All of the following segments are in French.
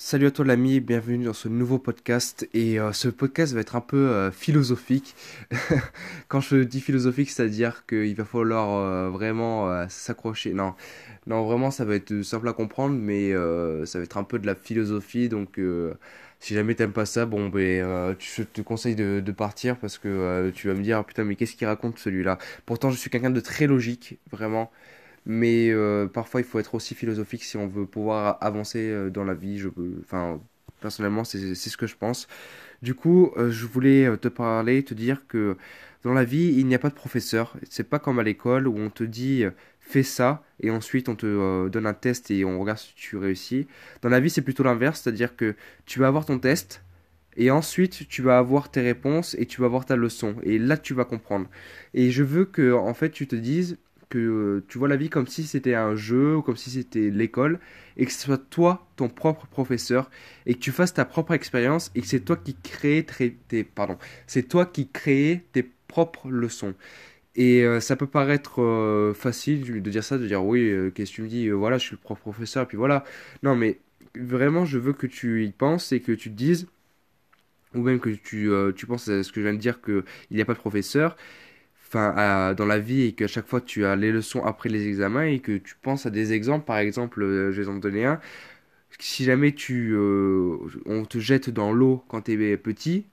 Salut à toi l'ami, bienvenue dans ce nouveau podcast et ce podcast va être un peu philosophique. Quand je dis philosophique, c'est-à-dire qu'il va falloir vraiment s'accrocher. Non, vraiment ça va être simple à comprendre, mais ça va être un peu de la philosophie. Donc si jamais t'aimes pas ça, bon ben je te conseille de partir parce que tu vas me dire putain mais qu'est-ce qu'il raconte celui-là. Pourtant je suis quelqu'un de très logique, vraiment. Mais parfois, il faut être aussi philosophique si on veut pouvoir avancer dans la vie. Personnellement, c'est ce que je pense. Du coup, je voulais te dire que dans la vie, il n'y a pas de professeur. C'est pas comme à l'école où on te dit fais ça et ensuite on te donne un test et on regarde si tu réussis. Dans la vie, c'est plutôt l'inverse, c'est-à-dire que tu vas avoir ton test. Et ensuite, tu vas avoir tes réponses et tu vas avoir ta leçon. Et là, tu vas comprendre. Et je veux que, en fait, tu te dises que tu vois la vie comme si c'était un jeu ou comme si c'était l'école et que ce soit toi ton propre professeur et que tu fasses ta propre expérience et que c'est toi qui crée tes propres leçons. Et ça peut paraître facile de dire ça, de dire oui, qu'est-ce que tu me dis, voilà, je suis le propre professeur et puis voilà. Non mais vraiment je veux que tu y penses et que tu te dises, ou même que tu penses à ce que je viens de dire, qu'il n'y a pas de professeur dans la vie et qu'à chaque fois tu as les leçons après les examens et que tu penses à des exemples. Par exemple, je vais en donner un, si jamais on te jette dans l'eau quand t'es petit,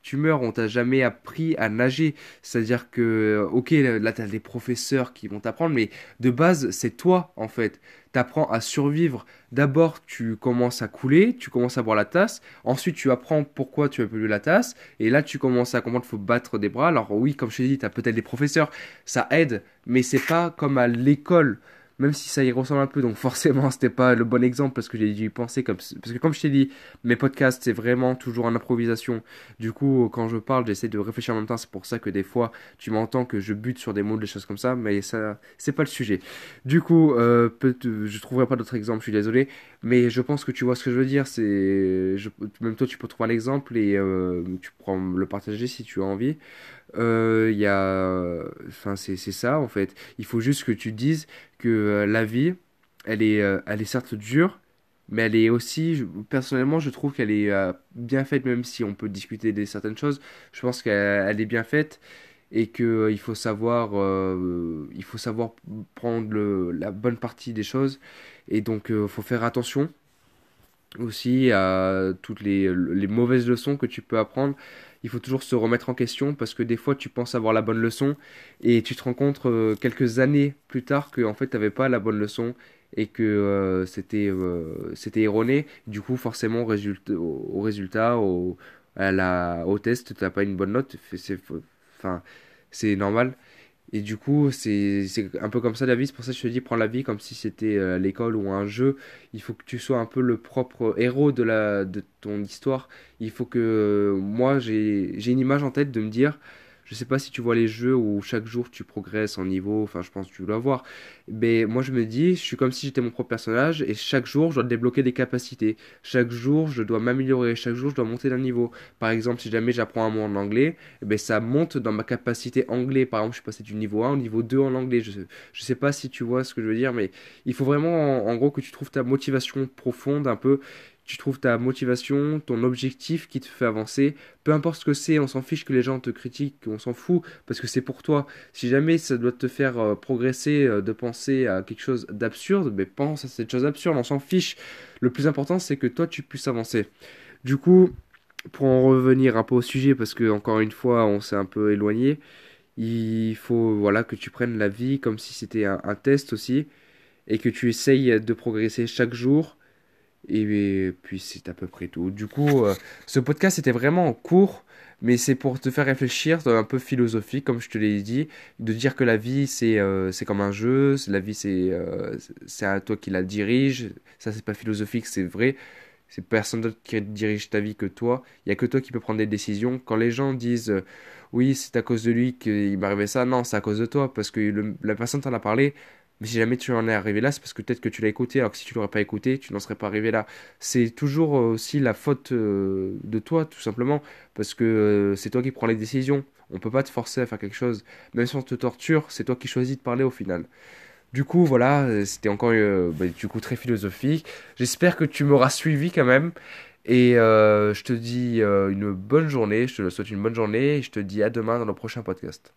tu meurs, on t'a jamais appris à nager, c'est-à-dire que ok là t'as des professeurs qui vont t'apprendre, mais de base c'est toi en fait, t'apprends à survivre. D'abord tu commences à couler, tu commences à boire la tasse, ensuite tu apprends pourquoi tu as pollué la tasse, et là tu commences à comprendre qu'il faut battre des bras. Alors oui, comme je t'ai dit, t'as peut-être des professeurs, ça aide, mais c'est pas comme à l'école. Même si ça y ressemble un peu, donc forcément c'était pas le bon exemple parce que j'ai dû y penser parce que comme je t'ai dit, mes podcasts c'est vraiment toujours en improvisation. Du coup, quand je parle, j'essaie de réfléchir en même temps. C'est pour ça que des fois, tu m'entends que je bute sur des mots, des choses comme ça, mais ça c'est pas le sujet. Du coup, je trouverai pas d'autres exemples, je suis désolé, mais je pense que tu vois ce que je veux dire. Même toi, tu peux trouver un exemple et tu pourras le partager si tu as envie. C'est ça en fait. Il faut juste que tu dises que la vie, elle est certes dure, mais elle est aussi, personnellement, je trouve qu'elle est bien faite, même si on peut discuter de certaines choses. Je pense qu'elle est bien faite et que il faut savoir prendre la bonne partie des choses. Et donc, faut faire attention aussi à toutes les mauvaises leçons que tu peux apprendre. Il faut toujours se remettre en question parce que des fois tu penses avoir la bonne leçon et tu te rends compte quelques années plus tard que en fait t'avais pas la bonne leçon et que c'était erroné. Du coup forcément au résultat, au test, t'as pas une bonne note. C'est normal. Et du coup, c'est un peu comme ça la vie. C'est pour ça que je te dis, prends la vie comme si c'était l'école ou un jeu. Il faut que tu sois un peu le propre héros de ton histoire. Il faut que moi, j'ai une image en tête de me dire, je sais pas si tu vois les jeux où chaque jour tu progresses en niveau, enfin je pense que tu dois voir. Mais moi je me dis, je suis comme si j'étais mon propre personnage et chaque jour je dois débloquer des capacités. Chaque jour je dois m'améliorer, chaque jour je dois monter d'un niveau. Par exemple, si jamais j'apprends un mot en anglais, ben ça monte dans ma capacité anglais. Par exemple, je suis passé du niveau 1 au niveau 2 en anglais. Je sais pas si tu vois ce que je veux dire, mais il faut vraiment en gros que tu trouves ta motivation profonde un peu. Tu trouves ta motivation, ton objectif qui te fait avancer. Peu importe ce que c'est, on s'en fiche que les gens te critiquent, on s'en fout, parce que c'est pour toi. Si jamais ça doit te faire progresser, de penser à quelque chose d'absurde, mais pense à cette chose absurde, on s'en fiche. Le plus important, c'est que toi, tu puisses avancer. Du coup, pour en revenir un peu au sujet, parce que encore une fois, on s'est un peu éloigné, il faut que tu prennes la vie comme si c'était un test aussi, et que tu essayes de progresser chaque jour. Et puis c'est à peu près tout. Du coup, ce podcast était vraiment court, mais c'est pour te faire réfléchir, un peu philosophique, comme je te l'ai dit, de dire que la vie c'est comme un jeu, la vie c'est à toi qui la dirige. Ça c'est pas philosophique, c'est vrai. C'est personne d'autre qui dirige ta vie que toi. Il y a que toi qui peux prendre des décisions. Quand les gens disent oui, c'est à cause de lui qu'il m'est arrivé ça, non, c'est à cause de toi parce que la personne t'en a parlé. Mais si jamais tu en es arrivé là, c'est parce que peut-être que tu l'as écouté, alors que si tu l'aurais pas écouté, tu n'en serais pas arrivé là. C'est toujours aussi la faute de toi, tout simplement, parce que c'est toi qui prends les décisions. On peut pas te forcer à faire quelque chose. Même si on te torture, c'est toi qui choisis de parler au final. Du coup, voilà, c'était encore très philosophique. J'espère que tu m'auras suivi quand même. Et je te dis une bonne journée. Je te souhaite une bonne journée. Et je te dis à demain dans le prochain podcast.